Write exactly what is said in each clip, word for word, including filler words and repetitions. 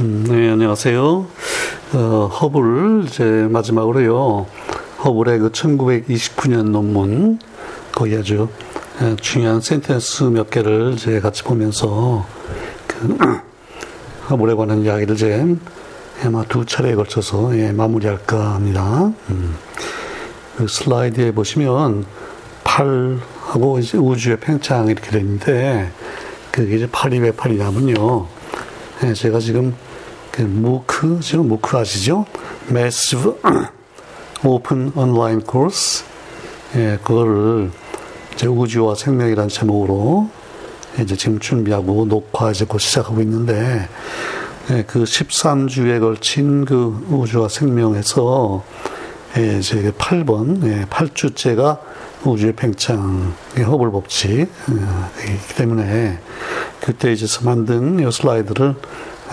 음, 네, 안녕하세요. 어, 허블 이제 마지막으로요. 허블의 그 천구백이십구 년 논문 거기 아주 중요한 센텐스 몇 개를 이제 같이 보면서 그 허블에 관한 이야기를 이제 아마 두 차례에 걸쳐서 예, 마무리할까 합니다. 음. 그 슬라이드에 보시면 팔하고 이제 우주의 팽창 이렇게 되는데 그게 이제 팔이백팔이냐면요. 예, 제가 지금 그 무크 지금 무크 아시죠? Massive Open Online Course 예, 그거를 이제 우주와 생명이라는 제목으로 이제 지금 준비하고 녹화 이제 곧 시작하고 있는데 예, 그 십삼 주에 걸친 그 우주와 생명에서 예, 이제 팔 번 예, 팔 주째가 우주의 팽창, 허블 법칙이기 때문에 그때 이제 만든 이 슬라이드를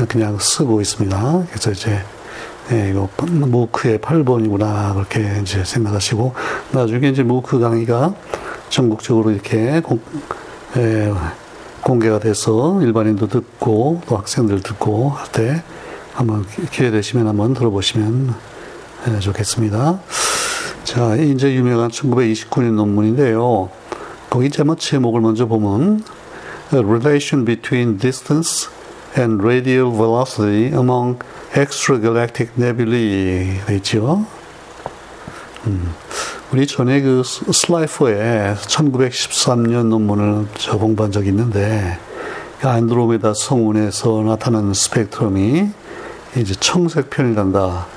그냥 쓰고 있습니다. 그래서 이제 예, 이거 무크의 팔 번이구나 그렇게 이제 생각하시고 나중에 이제 무크 강의가 전국적으로 이렇게 공, 예, 공개가 돼서 일반인도 듣고 또 학생들 듣고 할 때 한번 기회 되시면 한번 들어보시면 예, 좋겠습니다. 자, 이제 유명한 천구백이십구 년 논문인데요. 거기 이제 제목을 먼저 보면 A Relation Between Distance and Radial Velocity Among Extragalactic Nebulae 되어있죠. 음, 우리 전에 그 슬라이프의 천구백십삼 년 논문을 저 공부한 적이 있는데 안드로메다 성운에서 나타나는 스펙트럼이 이제 청색 편이란다.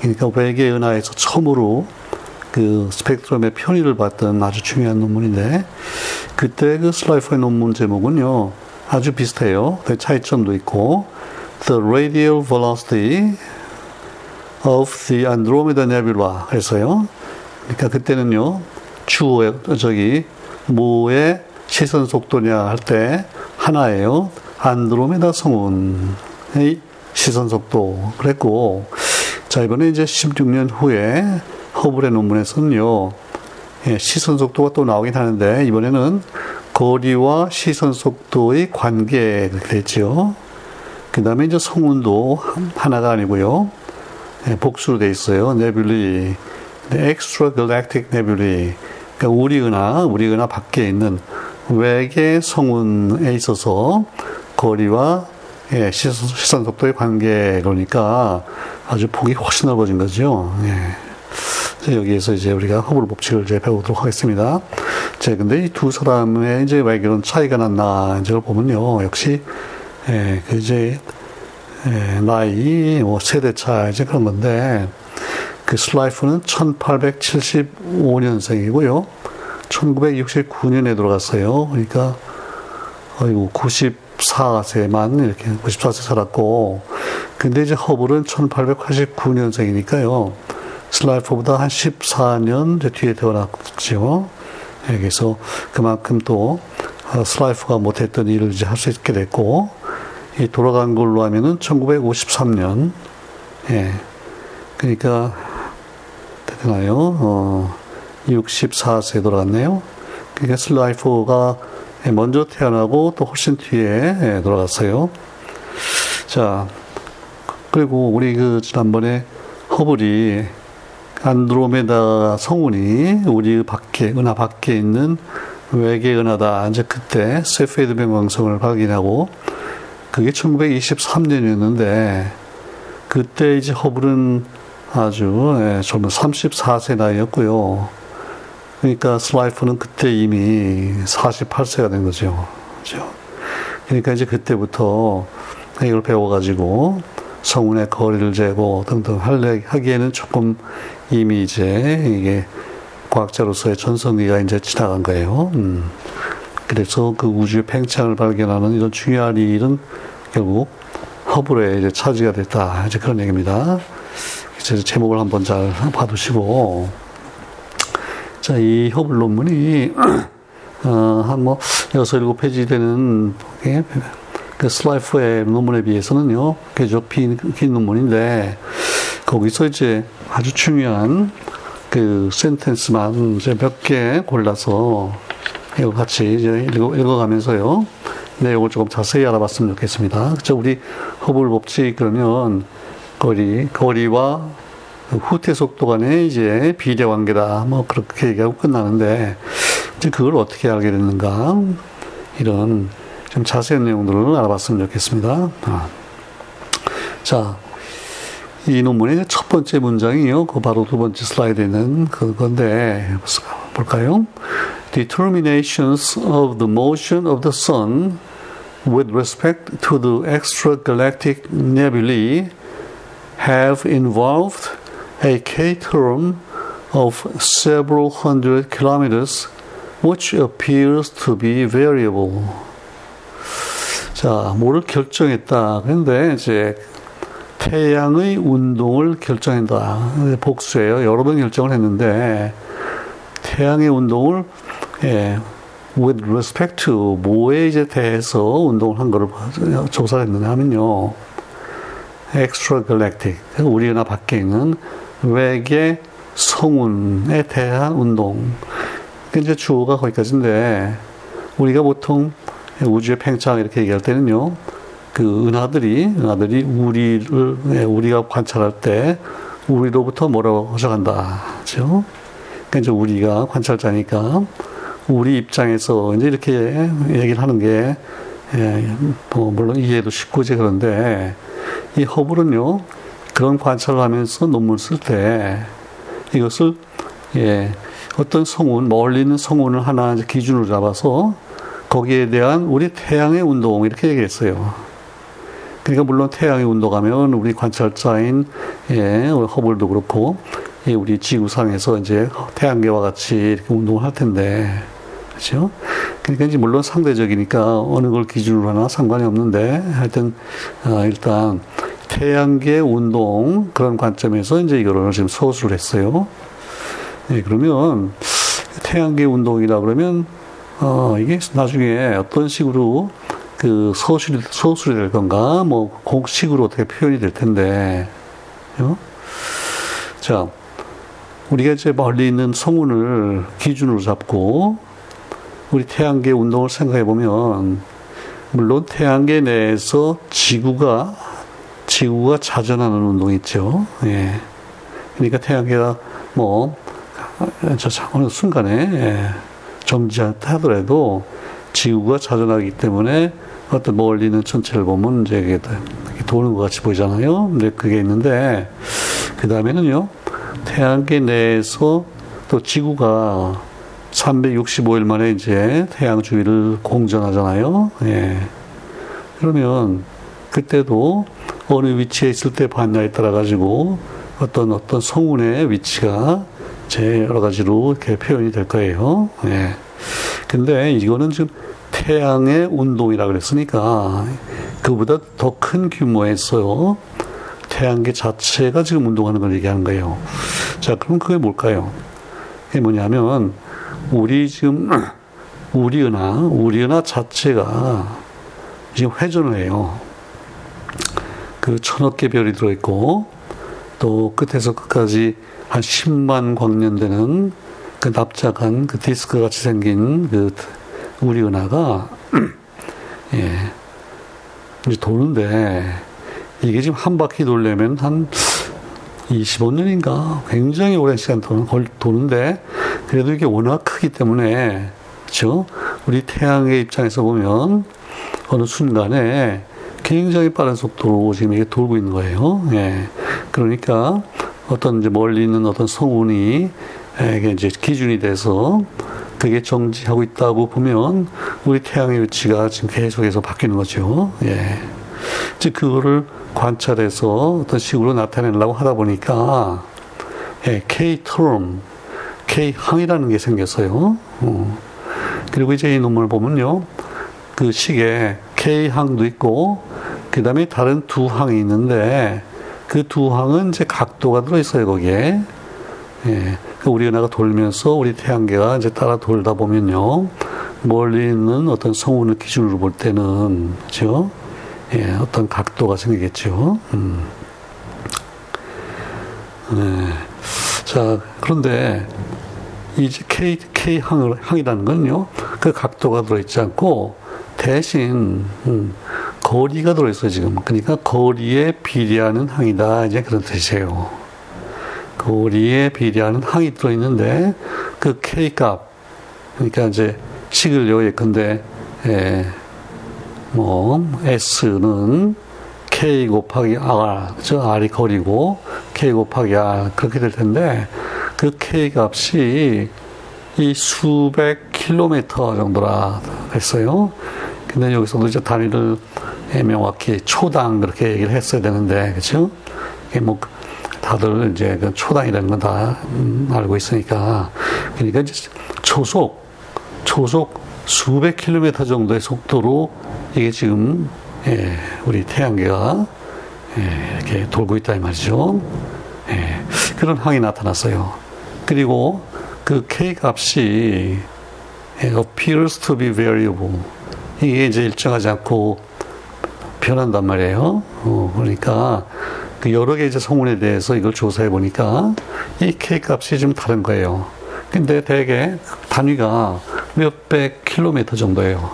그러니까 외계 은하에서 처음으로 그 스펙트럼의 편의를 봤던 아주 중요한 논문인데 그때 그 슬라이프의 논문 제목은요 아주 비슷해요. 그 차이점도 있고 The Radial Velocity of the Andromeda Nebula 해서요. 그러니까 그때는요 주어의 저기 뭐의 시선 속도냐 할 때 하나예요. 안드로메다 성운의 시선 속도 그랬고 자 이번에 이제 십육 년 후에 허블의 논문에서는요 예, 시선 속도가 또 나오긴 하는데 이번에는 거리와 시선 속도의 관계 됐죠. 그 다음에 이제 성운도 하나가 아니고요 예, 복수로 돼 있어요. 네뷸리, 엑스트라갈랙틱 네뷸리. 그러니까 우리 은하, 우리 은하 밖에 있는 외계 성운에 있어서 거리와 예, 시선, 시선 속도의 관계 그러니까 아주 폭이 훨씬 넓어진 거죠. 예. 여기에서 이제 우리가 허블 법칙을 이제 배우도록 하겠습니다. 자, 근데 이 두 사람의 이제 외견 차이가 났나, 이걸 보면요. 역시, 예, 그 이제, 예, 나이, 뭐, 세대 차, 이제 그런 건데, 그 슬라이프는 천팔백칠십오 년생이고요. 천구백육십구 년에 들어갔어요. 그러니까, 아이고, 구십사 세만 이렇게, 구십사 세 살았고, 근데 이제 허블은 천팔백팔십구 년생이니까요. 슬라이프보다 한 십사 년 뒤에 태어났죠. 그래서 그만큼 또 슬라이프가 못했던 일을 이제 할 수 있게 됐고, 이 돌아간 걸로 하면은 천구백오십삼 년, 예. 그러니까, 되나요? 어, 육십사 세 돌아갔네요. 그러니까 슬라이프가 먼저 태어나고 또 훨씬 뒤에 돌아갔어요. 자, 그리고 우리 그 지난번에 허블이 안드로메다 성운이 우리 밖에, 은하 밖에 있는 외계 은하다. 이제 그때 세페이드 변광성을 발견하고 그게 천구백이십삼 년이었는데 그때 이제 허블은 아주 예, 젊은 삼십사 세 나이였고요. 그러니까 슬라이프는 그때 이미 사십팔 세가 된 거죠. 그렇죠? 그러니까 이제 그때부터 이걸 배워가지고 성운의 거리를 재고 등등 하기에는 조금 이미 이제 이게 과학자로서의 전성기가 이제 지나간 거예요. 음. 그래서 그 우주의 팽창을 발견하는 이런 중요한 일은 결국 허블에 이제 차지가 됐다. 이제 그런 얘기입니다. 이제 제목을 한번 잘 봐두시고. 자, 이 허블 논문이, 어, 한 뭐, 육, 칠 페이지 되는, 예, 그 슬라이프의 논문에 비해서는요, 계속 긴, 긴 논문인데, 거기서 이제 아주 중요한 그 센텐스만 이제 몇 개 골라서 이거 같이 이제 읽어, 읽어가면서요, 내용을 조금 자세히 알아봤으면 좋겠습니다. 그쵸? 우리 허블 법칙 그러면 거리, 거리와 후퇴 속도 간의 이제 비례 관계다. 뭐 그렇게 얘기하고 끝나는데 이제 그걸 어떻게 알게 됐는가? 이런 좀 자세한 내용들을 알아봤으면 좋겠습니다. 아. 자, 이 논문의 첫 번째 문장이요. 그 바로 두 번째 슬라이드에 있는 그건데 볼까요? Determinations of the motion of the sun with respect to the extragalactic nebulae have involved a K-term of several hundred kilometers, which appears to be variable. 자, 뭐를 결정했다. 근데 이제 태양의 운동을 결정한다. 복수예요. 여러 번 결정을 했는데 태양의 운동을 예, with respect to 뭐에 이제 대해서 운동을 한 거를 조사를 했느냐 하면요. extragalactic, 우리 은하 밖에 있는 외계 성운에 대한 운동. 이제 주어가 거기까지인데 우리가 보통 우주의 팽창 이렇게 얘기할 때는요. 그 은하들이 은하들이 우리를 우리가 관찰할 때 우리로부터 뭐라고 해석한다. 그렇죠? 그러니까 이제 우리가 관찰자니까 우리 입장에서 이제 이렇게 얘기를 하는 게 예, 뭐 물론 이해도 쉽고 이제 그런데 이 허블은요 그런 관찰을 하면서 논문 쓸 때 이것을 예, 어떤 성운 멀리 있는 성운을 하나 이제 기준으로 잡아서 거기에 대한 우리 태양의 운동 이렇게 얘기했어요. 그러니까 물론 태양의 운동하면 우리 관찰자인 예, 허블도 그렇고 예, 우리 지구상에서 이제 태양계와 같이 이렇게 운동을 할 텐데 그렇죠? 그러니까 이제 물론 상대적이니까 어느 걸 기준으로 하나 상관이 없는데 하여튼 아, 일단 태양계 운동 그런 관점에서 이제 이거를 지금 서술을 했어요. 예, 그러면 태양계 운동이라 그러면 어, 이게 나중에 어떤 식으로 그 서술이, 서술이 될 건가? 뭐, 공식으로 어떻게 표현이 될 텐데. 어? 자, 우리가 이제 멀리 있는 성운을 기준으로 잡고, 우리 태양계 운동을 생각해 보면, 물론 태양계 내에서 지구가, 지구가 자전하는 운동이 있죠. 예. 그러니까 태양계가 뭐, 저 어느 순간에, 예. 정지하더라도 지구가 자전하기 때문에 어떤 멀리 있는 천체를 보면 이제 이게 도는 것 같이 보이잖아요. 근데 그게 있는데 그 다음에는요 태양계 내에서 또 지구가 삼백육십오 일 만에 이제 태양 주위를 공전하잖아요. 예. 그러면 그때도 어느 위치에 있을 때 봤냐에 따라 가지고 어떤 어떤 성운의 위치가 제 여러 가지로 이렇게 표현이 될 거예요. 예. 근데 이거는 지금 태양의 운동이라 그랬으니까 그보다 더 큰 규모에서요. 태양계 자체가 지금 운동하는 걸 얘기하는 거예요. 자, 그럼 그게 뭘까요? 그게 뭐냐면 우리 지금 우리 은하, 우리 은하 자체가 지금 회전을 해요. 그 천억 개 별이 들어 있고 또 끝에서 끝까지 한 십만 광년 되는 그 납작한 그 디스크 같이 생긴 그 우리 은하가, 예, 이제 도는데, 이게 지금 한 바퀴 돌려면 한 이십오 년인가? 굉장히 오랜 시간 도는, 도는데, 그래도 이게 워낙 크기 때문에, 그죠? 우리 태양의 입장에서 보면, 어느 순간에 굉장히 빠른 속도로 지금 이게 돌고 있는 거예요. 예. 그러니까, 어떤 이제 멀리 있는 어떤 성운이 이게 이제 기준이 돼서 그게 정지하고 있다고 보면 우리 태양의 위치가 지금 계속해서 바뀌는 거죠. 예. 즉 그거를 관찰해서 어떤 식으로 나타내려고 하다 보니까 예, K term, K 항이라는 게 생겼어요. 어. 그리고 이제 이 논문을 보면요, 그 식에 K 항도 있고 그 다음에 다른 두 항이 있는데. 그 두 항은 이제 각도가 들어있어요, 거기에. 예. 우리 은하가 돌면서 우리 태양계가 이제 따라 돌다 보면요. 멀리 있는 어떤 성운을 기준으로 볼 때는, 그죠? 예, 어떤 각도가 생기겠죠. 음. 예. 자, 그런데 이제 K, K 항을, 항이라는 건요. 그 각도가 들어있지 않고 대신 음, 거리가 들어있어요, 지금. 그러니까 거리에 비례하는 항이다, 이제 그런 뜻이에요. 거리에 비례하는 항이 들어있는데 그 K값, 그러니까 이제 식을요 예컨대 에, 뭐 S는 K 곱하기 R, 저 R이 거리고 K 곱하기 R 그렇게 될 텐데 그 K 값이 이 수백 킬로미터 정도라 했어요. 근데 여기서도 이제 단위를 명확히 초당 그렇게 얘기를 했어야 되는데, 그렇죠? 이게 뭐 다들 이제 그 초당이라는 건 다 알고 있으니까, 그러니까 이제 초속 초속 수백 킬로미터 정도의 속도로 이게 지금 예, 우리 태양계가 예, 이렇게 돌고 있다 이 말이죠. 예, 그런 항이 나타났어요. 그리고 그 K 값이 appears to be variable. 이게 이제 일정하지 않고 변한단 말이에요. 어, 그러니까 그 여러 개의 성분에 대해서 이걸 조사해 보니까 이 K 값이 좀 다른 거예요. 근데 대개 단위가 몇백 킬로미터 정도예요.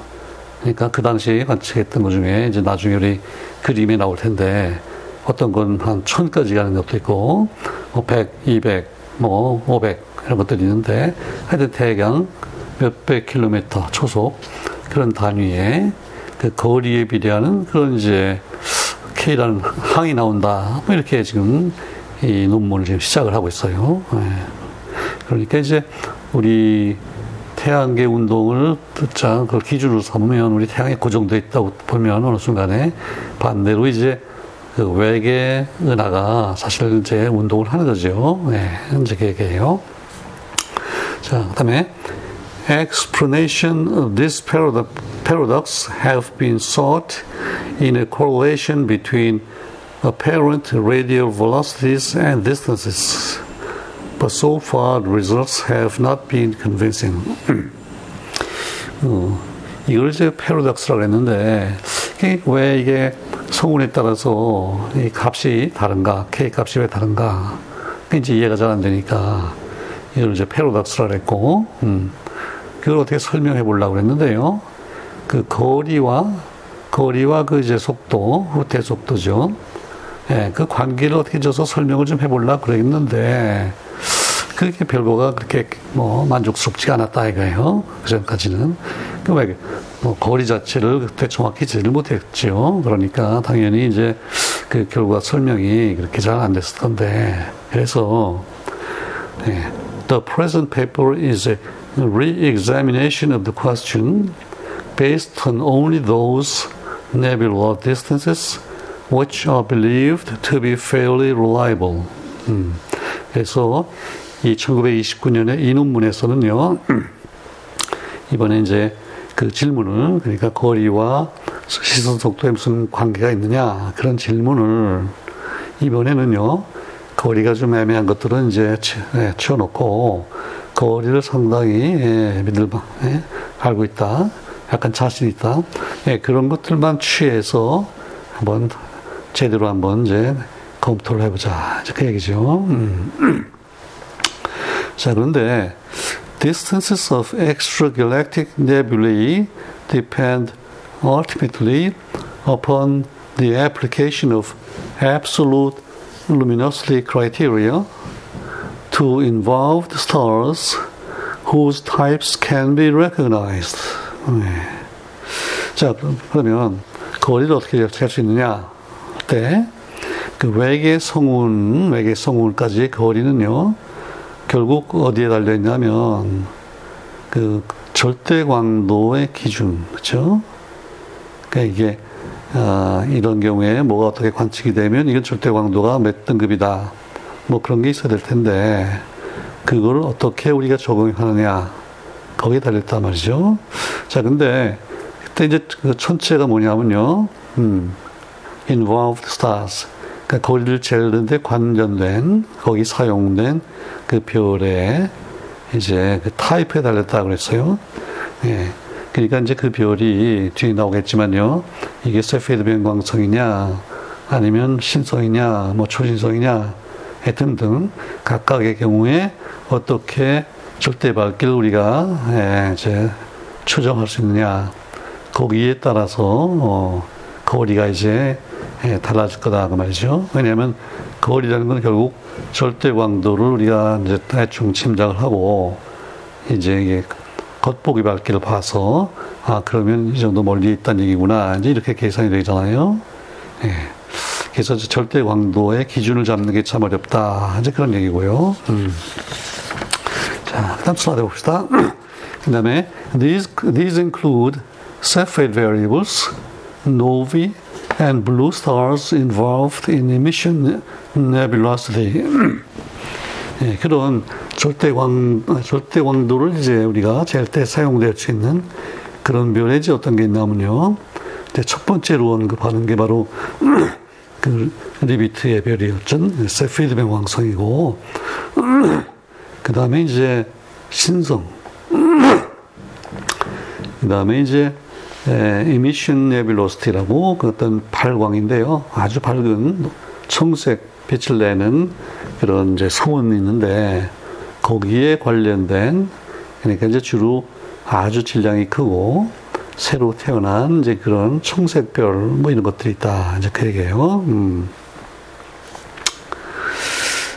그러니까 그 당시에 관측했던 것 중에 이제 나중에 우리 그림이 나올 텐데 어떤 건 한 천까지 가는 것도 있고 뭐 백, 이백, 뭐 오백 이런 것들이 있는데 하여튼 대강 몇백 킬로미터 초속 그런 단위의 그 거리에 비례하는 그런 이제 K라는 항이 나온다. 뭐 이렇게 지금 이 논문을 지금 시작을 하고 있어요. 네. 그러니까 이제 우리 태양계 운동을 듣자 그걸 기준으로 삼으면 우리 태양이 고정되어 있다고 보면 어느 순간에 반대로 이제 그 외계 은하가 사실 이제 운동을 하는 거죠. 네, 이제 그 얘기예요. 자, 그 다음에 explanation of this paradox have been sought in a correlation between apparent radial velocities and distances. But so far the results have not been convincing. 어, 이걸 이제 패러독스라고 했는데 이게 왜 이게 성운에 따라서 이 값이 다른가, K 값이 왜 다른가 이제 이해가 잘 안 되니까 이걸 이제 패러독스라고 했고 음, 그걸 어떻게 설명해 보려고 했는데요. 그 거리와 거리와 그 이제 속도, 대속도죠. 예, 그 관계를 어떻게 줘서 설명을 좀 해보려고 그랬는데 그렇게 별거가 그렇게 뭐 만족스럽지가 않았다 이거예요. 그 전까지는. 그 뭐 거리 자체를 그때 정확히 제를 못했죠. 그러니까 당연히 이제 그 결과 설명이 그렇게 잘 안 됐을 건데. 그래서 네. The present paper is a re-examination of the question based on only those nebula distances which are believed to be fairly reliable. 음. 그래서 이 천구백이십구 년에 이 논문에서는요, 이번에 이제 그 질문을, 그러니까 거리와 시선 속도에 무슨 관계가 있느냐, 그런 질문을 이번에는요, 거리가 좀 애매한 것들은 이제 치워놓고, 거리를 상당히 예, 믿을 만, 예, 알고 있다, 약간 자신 있다, 예, 그런 것들만 취해서 한번 제대로 한번 이제 검토를 해보자. 그 얘기죠. 음. 자, 그런데 distances of extragalactic nebulae depend ultimately upon the application of absolute luminosity criteria to involved stars whose types can be recognized. 네. 자, 그러면 거리를 어떻게 예측할 수 있느냐? 때 그 외계 성운, 외계 성운까지의 거리는요, 결국 어디에 달려있냐면, 그 절대 광도의 기준, 그쵸? 그러니까 이게, 아, 이런 경우에 뭐가 어떻게 관측이 되면 이건 절대 광도가 몇 등급이다. 뭐 그런 게 있어야 될 텐데, 그걸 어떻게 우리가 적용하느냐. 거기에 달렸단 말이죠. 자, 근데, 그때 이제 그 천체가 뭐냐면요, 음, involved stars. 그러니까 거리를 재는데 관련된 거기 사용된 그 별의 이제 그 타입에 달렸다고 그랬어요. 예. 그러니까 이제 그 별이 뒤에 나오겠지만요. 이게 세페이드 변광성이냐, 아니면 신성이냐, 뭐 초신성이냐, 등등 각각의 경우에 어떻게 절대 밝기를 우리가 예, 이제 추정할 수 있느냐 거기에 따라서 어, 거리가 이제 예, 달라질 거다 그 말이죠. 왜냐하면 거리라는 건 결국 절대 광도를 우리가 이제 대충 짐작을 하고 이제 이게 겉보기 밝기를 봐서 아 그러면 이 정도 멀리 있다는 얘기구나 이제 이렇게 계산이 되잖아요. 예. 그래서 절대 광도의 기준을 잡는 게 참 어렵다 이제 그런 얘기고요. 음. 자, 다음 슬라이드 봅시다. 그 다음에 these, these include Cepheid variables, novae and blue stars involved in emission nebulosity. 예, 그런 절대광, 절대광도를 이제 우리가 잴 때 사용될 수 있는 그런 별에 이제 어떤 게 있냐면요. 첫 번째로 언급하는 게 바로 그 리비트의 별이었죠. 세피드冥왕성이고, 그 다음에 이제 신성, 그 다음에 이제 이미션 네뷸로시티라고 그 어떤 발광인데요. 아주 밝은 청색 빛을 내는 그런 이제 성운이 있는데 거기에 관련된 그러니까 이제 주로 아주 질량이 크고 새로 태어난 이제 그런 청색별 뭐 이런 것들이 있다 이제 그 얘기예요. 음.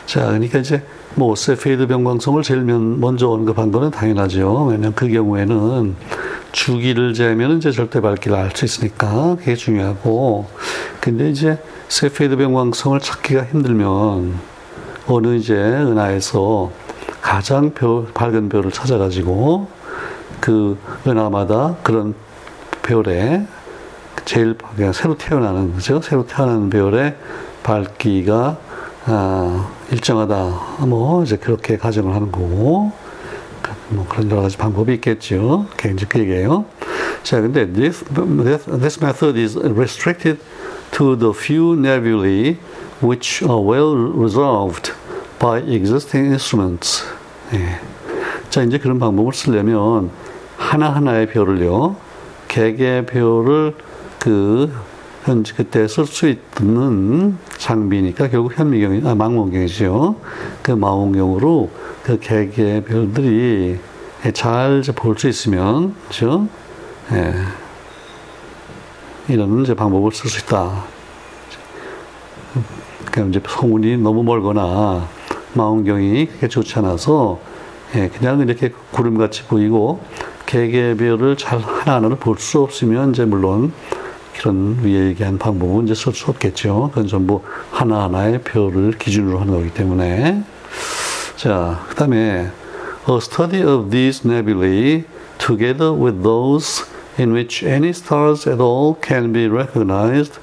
자, 그러니까 이제 뭐 세페이드 병광성을 제일 먼저 언급한 거는 당연하죠. 왜냐하면 그 경우에는 주기를 재면 이제 절대 밝기를 알 수 있으니까 그게 중요하고, 근데 이제 세페이드 병광성을 찾기가 힘들면 어느 이제 은하에서 가장 별, 밝은 별을 찾아가지고 그 은하마다 그런 별에 제일 그냥 새로 태어나는 그죠? 새로 태어나는 별의 밝기가 아, 일정하다 뭐 이제 그렇게 가정을 하는 거고. 뭐 그런 여러 가지 방법이 있겠죠. 이제 그 얘기예요. 자, 근데 this, this method is restricted to the few nebulae which are well resolved by existing instruments. 예. 자, 이제 그런 방법을 쓰려면 하나하나의 별을요, 개개의 별을 그 현재 그때 쓸 수 있는 장비니까 결국 현미경이 아 망원경이죠. 그 망원경으로 그 개개의 별들이 잘 볼 수 있으면 그렇죠? 예. 이런 이제 방법을 쓸 수 있다. 그럼 이제 성운이 너무 멀거나 망원경이 그렇게 좋지 않아서 예, 그냥 이렇게 구름같이 보이고 개개의 별을 잘 하나하나를 볼 수 없으면 이제 물론 그런 위에 얘기한 방법은 이제 쓸 수 없겠죠. 그건 전부 하나하나의 별을 기준으로 하는 거기 때문에. 자, 그 다음에 A study of these nebulae together with those in which any stars at all can be recognized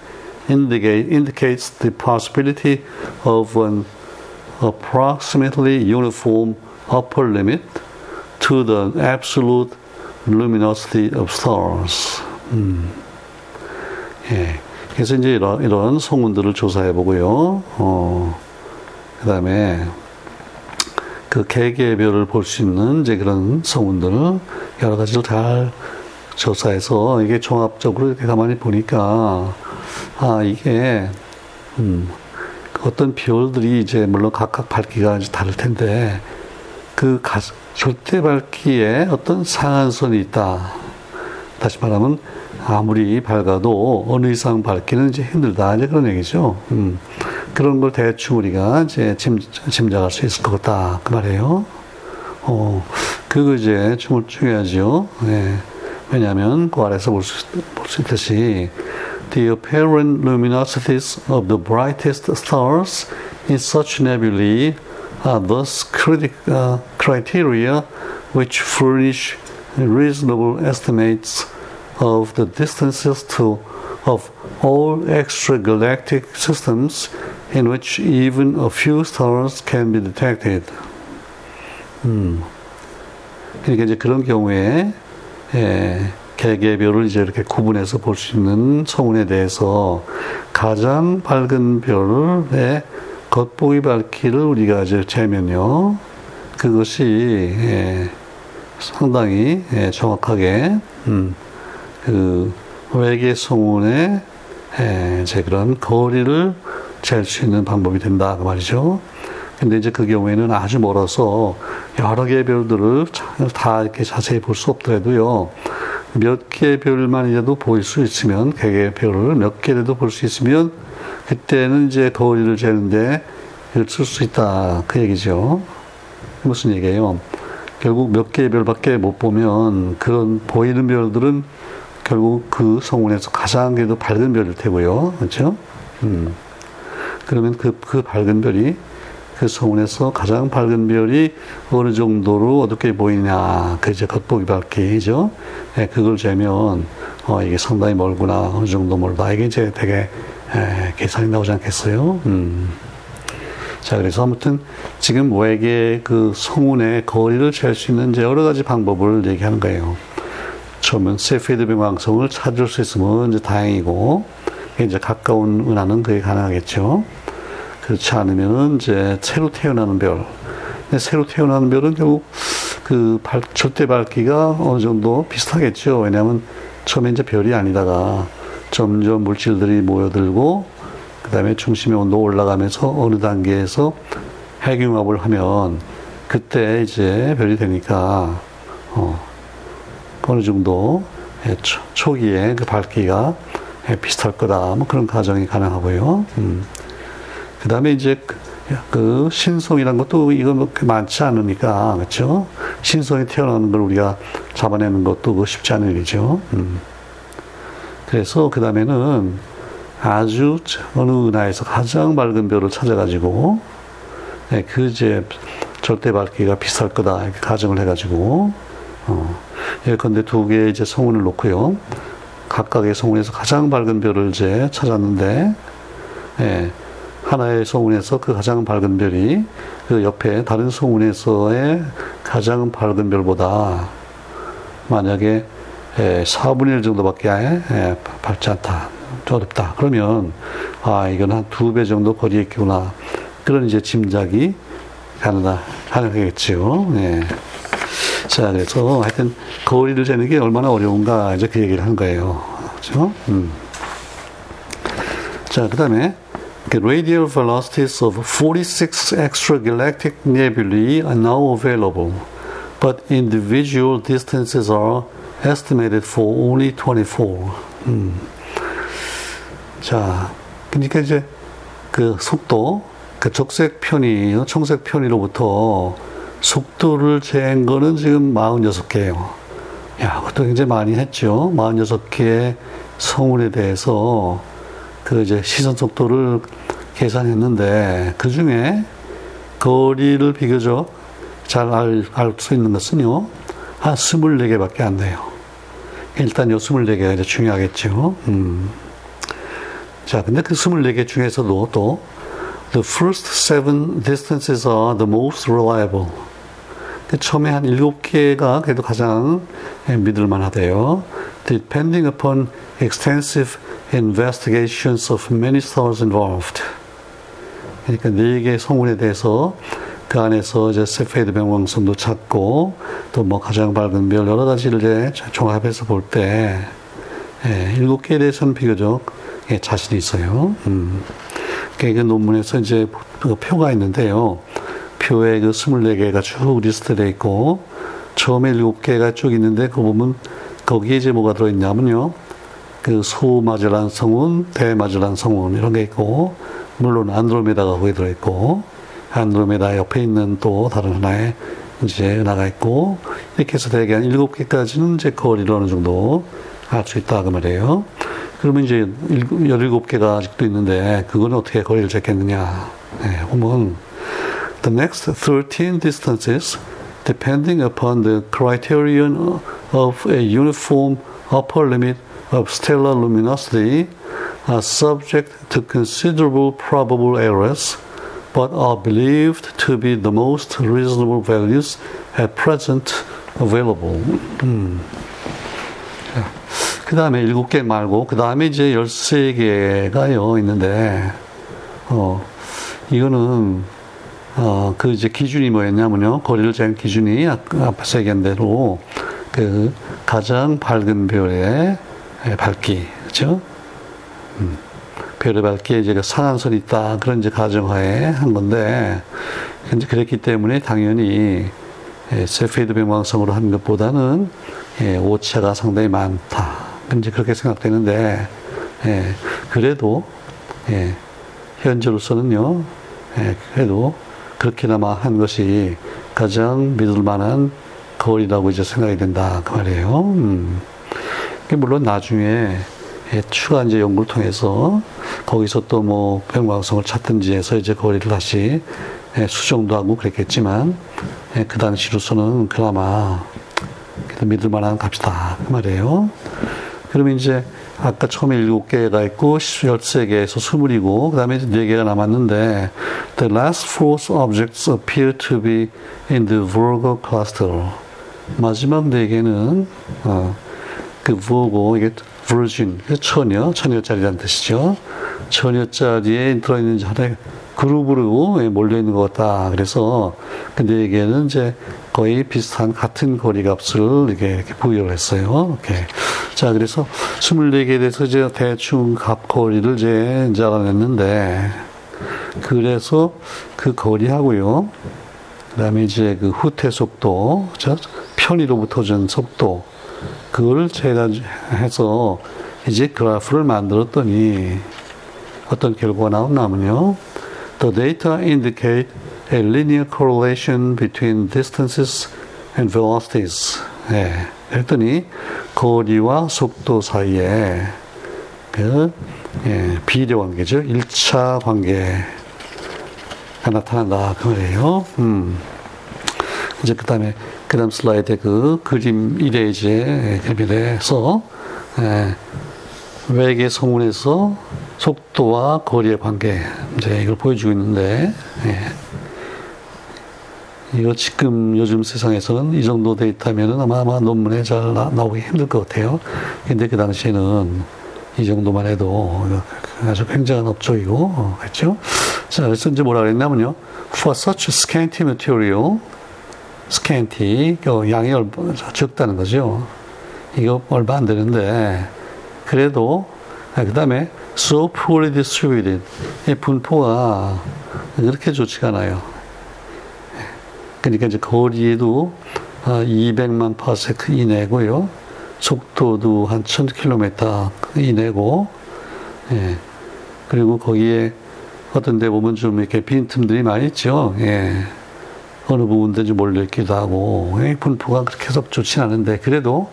indicate, indicates the possibility of an approximately uniform upper limit to the absolute luminosity of stars. 음. 예. 그래서 이제 이런, 이런 성운들을 조사해 보고요. 어, 그 다음에 그 개개의 별을 볼 수 있는 이제 그런 성운들을 여러 가지를 잘 조사해서 이게 종합적으로 이렇게 가만히 보니까 아, 이게, 음, 어떤 별들이 이제 물론 각각 밝기가 이제 다를 텐데 그 가, 절대 밝기에 어떤 상한선이 있다. 다시 말하면 아무리 밝아도 어느 이상 밝기는 이제 힘들다 이제 그런 얘기죠. 음. 그런 걸 대충 우리가 이제 짐, 짐작할 수 있을 것 같다 그 말이에요. 어, 그거 이제 좀 중요하죠. 예. 왜냐하면 그 아래서 볼 수 볼 수 있듯이 the apparent luminosities of the brightest stars in such nebulae are thus critical criteria which furnish reasonable estimates of the distances to of all extragalactic systems in which even a few stars can be detected. 음. 그러니까 이제 그런 경우에 예, 개개별을 이제 이렇게 구분해서 볼 수 있는 성운에 대해서 가장 밝은 별의 겉보기 밝기를 우리가 이제 재면요, 그것이 예, 상당히 예, 정확하게. 음. 그 외계 성운의 이제 그런 거리를 잴 수 있는 방법이 된다 그 말이죠. 근데 이제 그 경우에는 아주 멀어서 여러 개의 별들을 다 이렇게 자세히 볼 수 없더라도요, 몇 개의 별만이라도 볼 수 있으면, 개개의 별을 몇 개라도 볼 수 있으면, 그때는 이제 거리를 재는데 쓸 수 있다. 그 얘기죠. 무슨 얘기예요? 결국 몇 개의 별밖에 못 보면, 그런 보이는 별들은 결국 그 성운에서 가장 그래도 밝은 별일 테고요. 그렇죠? 음. 그러면 그, 그 밝은 별이, 그 성운에서 가장 밝은 별이 어느 정도로 어둡게 보이냐, 그 이제 겉보기 밝기죠. 예, 그걸 재면 어, 이게 상당히 멀구나, 어느 정도 멀다, 이게 이제 되게 예, 계산이 나오지 않겠어요. 음. 자, 그래서 아무튼 지금 외계 그 성운의 거리를 잴 수 있는 이제 여러 가지 방법을 얘기하는 거예요. 처음은 세페이드 방광성을 찾을 수 있으면 이제 다행이고, 이제 가까운 은하는 그게 가능하겠죠. 그렇지 않으면은 이제 새로 태어나는 별. 근데 새로 태어나는 별은 결국 그 발, 절대 밝기가 어느 정도 비슷하겠죠. 왜냐하면 처음에 이제 별이 아니다가 점점 물질들이 모여들고, 그 다음에 중심의 온도 올라가면서 어느 단계에서 핵융합을 하면 그때 이제 별이 되니까, 어, 어느 정도 초, 초기에 그 밝기가 비슷할 거다. 뭐 그런 가정이 가능하고요. 음. 그 다음에 이제 그 신성이라는 것도 이거 많지 않으니까, 그렇죠? 신성이 태어나는 걸 우리가 잡아내는 것도 쉽지 않은 일이죠. 음. 그래서 그 다음에는 아주 어느 은하에서 가장 밝은 별을 찾아가지고, 네, 그 이제 절대 밝기가 비슷할 거다 이렇게 가정을 해가지고, 어, 예컨대 두 개의 이제 성운을 놓고요, 각각의 성운에서 가장 밝은 별을 이제 찾았는데, 예. 하나의 성운에서 그 가장 밝은 별이 그 옆에 다른 성운에서의 가장 밝은 별보다 만약에 사분의 일 정도밖에 에, 밝지 않다, 어둡다. 그러면 아, 이건 한 두 배 정도 거리에 있구나. 그런 이제 짐작이 가능하, 가능하겠죠. 네. 자, 그래서 하여튼 거리를 재는 게 얼마나 어려운가, 이제 그 얘기를 한 거예요. 그렇죠? 음. 자, 그 다음에 The radial velocities of forty-six extragalactic nebulae are now available, but individual distances are estimated for only twenty-four. 음. 자, 그러니까 이제 그 속도, 그 적색 편이, 청색 편이로부터 속도를 재는 거는 지금 사십육 개예요. 야, 그것도 굉장히 많이 했죠. 사십육 개의 성운에 대해서 그 이제 시선 속도를 계산했는데, 그 중에 거리를 비교적 잘 알 수 있는 것은요, 한 이십사 개밖에 안 돼요. 일단 요 이십사 개가 이제 중요하겠죠. 음. 자, 근데 그 이십사 개 중에서도 또 the first seven distances are the most reliable. 그 처음에 한 일곱 개가 그래도 가장 믿을만 하대요. Depending upon extensive investigations of many stars involved. 그러니까 네 개의 성운에 대해서 그 안에서 이제 세페이드 병광성도 찾고, 또 뭐 가장 밝은 별 여러 가지를 이제 종합해서 볼 때, 예, 일곱 개에 대해서는 비교적 예, 자신이 있어요. 음. 그러니까 그 논문에서 이제 그 표가 있는데요. 표에 그 이십사 개가 쭉 리스트되어 있고, 처음에 일곱 개가 쭉 있는데, 그 보면 거기에 이제 뭐가 들어있냐면요, 그 소마젤란 성운, 대마젤란 성운 이런 게 있고, 물론 안드로메다가 거기에 들어있고, 안드로메다 옆에 있는 또 다른 하나의 이제 은하가 있고, 이렇게 해서 대개 한 일곱 개까지는 이제 거리를 어느 정도 알 수 있다, 그 말이에요. 그러면 이제 열일곱 개가 아직도 있는데, 그건 어떻게 거리를 쟀겠느냐. 네, 보면 The next thirteen distances, depending upon the criterion of a uniform upper limit of stellar luminosity, are subject to considerable probable errors, but are believed to be the most reasonable values at present available. 음. 그 다음에 일곱 개 말고, 그 다음에 이제 열세 개가 있는데, 어, 이거는, 어, 그 이제 기준이 뭐였냐면요, 거리를 재는 기준이 앞에서 얘기한 대로, 그, 가장 밝은 별의 밝기, 그죠? 음, 별의 밝기에 이제 상한선이 있다, 그런 이제 가정하에 한 건데, 이제 그랬기 때문에 당연히 예, 세페이드 변광성으로 하는 것보다는 예, 오차가 상당히 많다. 이제 그렇게 생각되는데, 예, 그래도 예, 현재로서는요, 예, 그래도 그렇게나마 한 것이 가장 믿을 만한 거울이라고 이제 생각이 된다, 그 말이에요. 음. 물론 나중에 예, 추가 이제 연구를 통해서 거기서 또 뭐 변광성을 찾든지 해서 이제 거리를 다시 예, 수정도 하고 그랬겠지만 예, 그 당시로서는 그나마 그래도 믿을 만한 값이다, 그 말이에요. 그러면 이제 아까 처음에 일곱 개가 있고 열세 개에서 스물이고 그 다음에 이제 네 개가 남았는데 The last four objects appear to be in the Virgo cluster. 마지막 네 개는 어, 그 Virgo 이게 Virgin, 처녀, 처녀짜리라는 뜻이죠. 처녀짜리에 들어있는 하나의 그룹으로 몰려있는 것 같다. 그래서 그 네 개는 이제 거의 비슷한 같은 거리값을 이렇게, 이렇게 부여를 했어요. 이렇게. 자, 그래서 스물네 개에 대해서 이제 대충 값 거리를 이제 알아냈는데, 그래서 그 거리하고요. 그 다음에 이제 그 후퇴 속도, 편의로부터 전 속도, 그걸 제가 해서 이제 그래프를 만들었더니 어떤 결과가 나오냐면요. The data indicate a linear correlation between distances and velocities. 예. 했더니 거리와 속도 사이에 그 예, 비례 관계죠. 일 차 관계가 나타난다. 그 말이에요. 음. 이제 그 다음에 그 다음 슬라이드에 그 그림 일에 이제 그림에서 예, 외계 성운에서 속도와 거리의 관계 이제 이걸 보여주고 있는데 예, 이거 지금 요즘 세상에서는 이 정도 데이터면은 아마 아마 논문에 잘 나, 나오기 힘들 것 같아요. 근데 그 당시에는 이 정도만 해도 아주 굉장한 업적이고 그렇죠. 자, 그래서 이제 뭐라 그랬냐면요. For such scanty material 스캔티, 양이 적다는 거죠. 이거 얼마 안 되는데, 그래도, 아, 그 다음에, so poorly distributed. 이 분포가 그렇게 좋지가 않아요. 그러니까 이제 거리도 이백만 파세크 이내고요. 속도도 한 천 킬로미터 이내고, 예. 그리고 거기에 어떤 데 보면 좀 이렇게 빈틈들이 많이 있죠. 예. 어느 부분든지 몰려있기도 하고 분포가 그렇게 해서 좋진 않은데 그래도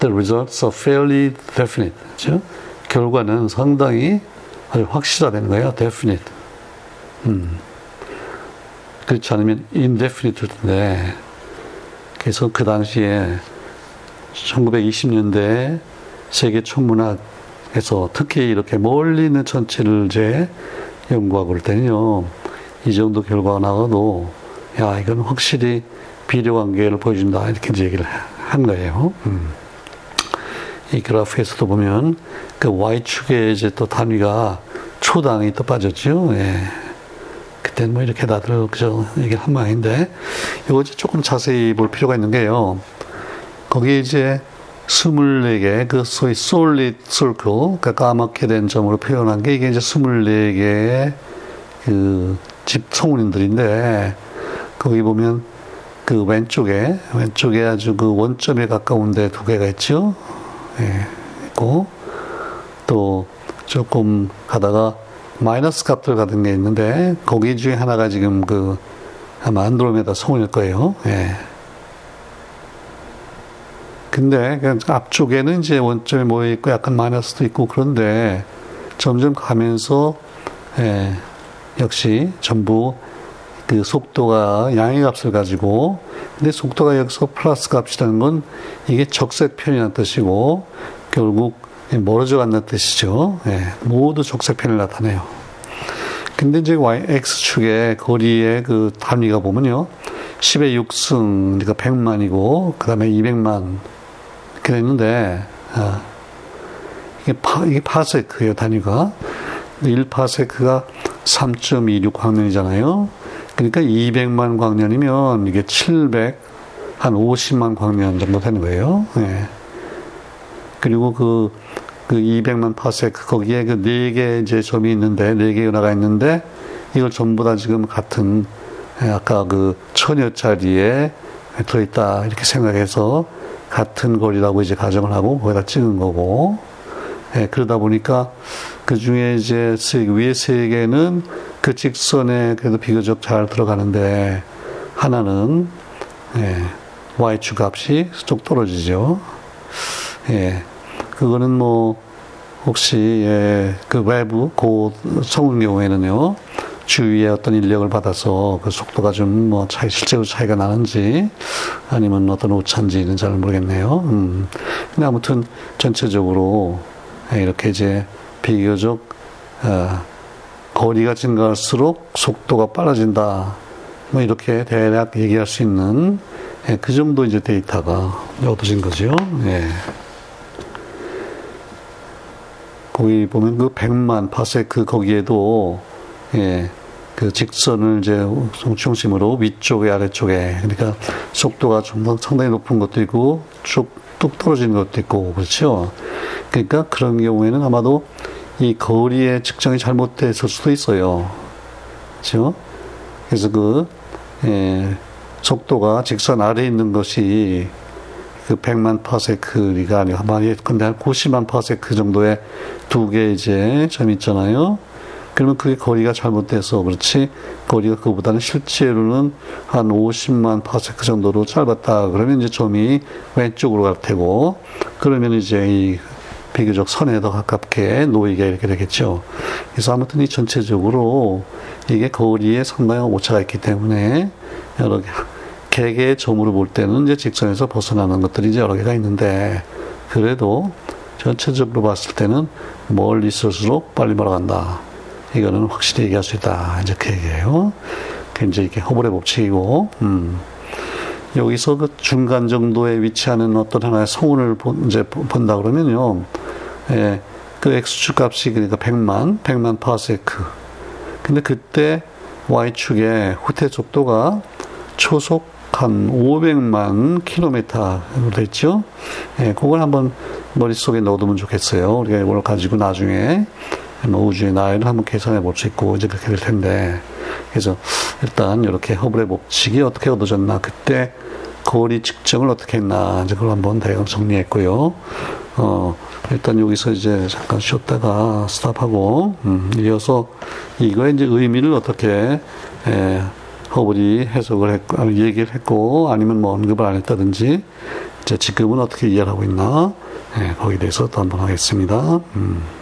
the results are fairly definite. 그렇죠? 결과는 상당히 확실하다는 거예요. definite. 음. 그렇지 않으면 indefinite일 텐데 그래서 그 당시에 천구백이십 년대 세계 천문학에서 특히 이렇게 멀리 있는 천체를 이제 연구하고 그럴 때는요. 이 정도 결과가 나와도 야, 이건 확실히 비례 관계를 보여준다. 이렇게 이제 얘기를 한 거예요. 음. 이 그래프에서도 보면 그 Y축에 이제 또 단위가 초당이 또 빠졌죠. 예. 그때는 뭐 이렇게 다들 그저 얘기를 한 모양인데 이거 이제 조금 자세히 볼 필요가 있는 게요. 거기에 이제 스물네 개, 그 소위 solid circle, 그러니까 까맣게 된 점으로 표현한 게 이게 이제 스물네 개의 그 집 성운인들인데 거기 보면 그 왼쪽에 왼쪽에 아주 그 원점에 가까운데 두 개가 있죠. 예, 있고 또 조금 가다가 마이너스 값들 같은 게 있는데 거기 중에 하나가 지금 그 아마 안드로메다 성운일 거예요. 예. 근데 그 앞쪽에는 이제 원점에 모여 있고 약간 마이너스도 있고 그런데 점점 가면서 예, 역시 전부 그 속도가 양의 값을 가지고 근데 속도가 여기서 플러스 값이라는 건 이게 적색편이라는 뜻이고 결국 멀어져 간다는 뜻이죠. 예, 모두 적색편을 나타내요. 근데 이제 y x축의 거리의 그 단위가 보면요 십의 육승 그러니까 백만이고 그 다음에 이백만 이렇게 됐는데 아, 이게 파 이게 파세크예요 단위가 일 파세크가 삼 점 이육 광년이잖아요. 그러니까 이백만 광년이면 이게 칠백, 한 오십만 광년 정도 되는 거예요. 예. 그리고 그, 그 이백만 파세크, 거기에 그 네 개 이제 점이 있는데, 네 개 은하가 있는데, 이걸 전부 다 지금 같은, 아까 그 천여짜리의 들어있다 이렇게 생각해서 같은 거리라고 이제 가정을 하고 거기다 찍은 거고, 예, 그러다 보니까 그 중에 이제 위에 세 개는 그 직선에 그래도 비교적 잘 들어가는데 하나는, 예, 와이축 값이 쭉 떨어지죠. 예, 그거는 뭐 혹시, 예, 그 외부 고성운 경우에는요 주위에 어떤 인력을 받아서 그 속도가 좀 뭐 차이, 실제로 차이가 나는지 아니면 어떤 오차인지는 잘 모르겠네요. 음. 근데 아무튼 전체적으로 이렇게 이제 비교적, 어, 거리가 증가할수록 속도가 빨라진다. 뭐 이렇게 대략 얘기할 수 있는, 예, 그 정도 이제 데이터가 얻어진 거죠. 예. 거기 보면 그 백만 파세크 거기에도, 예, 그 직선을 이제 중심으로 위쪽에 아래쪽에, 그러니까 속도가 좀 상당히 높은 것도 있고 쭉 뚝 떨어지는 것도 있고, 그렇죠. 그러니까 그런 경우에는 아마도 이 거리의 측정이 잘못됐을 수도 있어요. 그렇죠. 그래서 그, 예, 속도가 직선 아래에 있는 것이 그 백만 파세크가 아니고 많이 근데 한 구십만 파세크 정도의 두 개 이제 점 있잖아요. 그러면 그게 거리가 잘못돼서 그렇지, 거리가 그거보다는 실제로는 한 오십만 파세크 정도로 짧았다. 그러면 이제 점이 왼쪽으로 갈 테고, 그러면 이제 이 비교적 선에 더 가깝게 놓이게 이렇게 되겠죠. 그래서 아무튼 이 전체적으로 이게 거리에 상당히 오차가 있기 때문에 여러 개개의 점으로 볼 때는 이제 직선에서 벗어나는 것들이 이제 여러 개가 있는데, 그래도 전체적으로 봤을 때는 멀리 있을수록 빨리 멀어간다. 이거는 확실히 얘기할 수 있다. 이제 그 얘기예요. 이제 이게 허블의 법칙이고, 음. 여기서 그 중간 정도에 위치하는 어떤 하나의 성운을 본, 이제 본다 그러면요, 예, 그 x축 값이 그러니까 백만, 백만 파세크. 근데 그때 y축의 후퇴 속도가 초속 한 오백만 킬로미터로 됐죠. 예, 그걸 한번 머릿속에 넣어두면 좋겠어요. 우리가 이걸 가지고 나중에 뭐 우주의 나이를 한번 계산해 볼 수 있고 이제 그렇게 될 텐데, 그래서 일단 이렇게 허블의 법칙이 어떻게 얻어졌나, 그때 거리 측정을 어떻게 했나, 이제 그걸 한번 대강 정리했고요. 어, 일단 여기서 이제 잠깐 쉬었다가 스탑하고, 음, 이어서 이거의 이제 의미를 어떻게, 에, 허블이 해석을 했고, 아니, 얘기를 했고, 아니면 뭐 언급을 안 했다든지, 이제 지금은 어떻게 이해를 하고 있나, 예, 거기에 대해서 또 한번 하겠습니다. 음.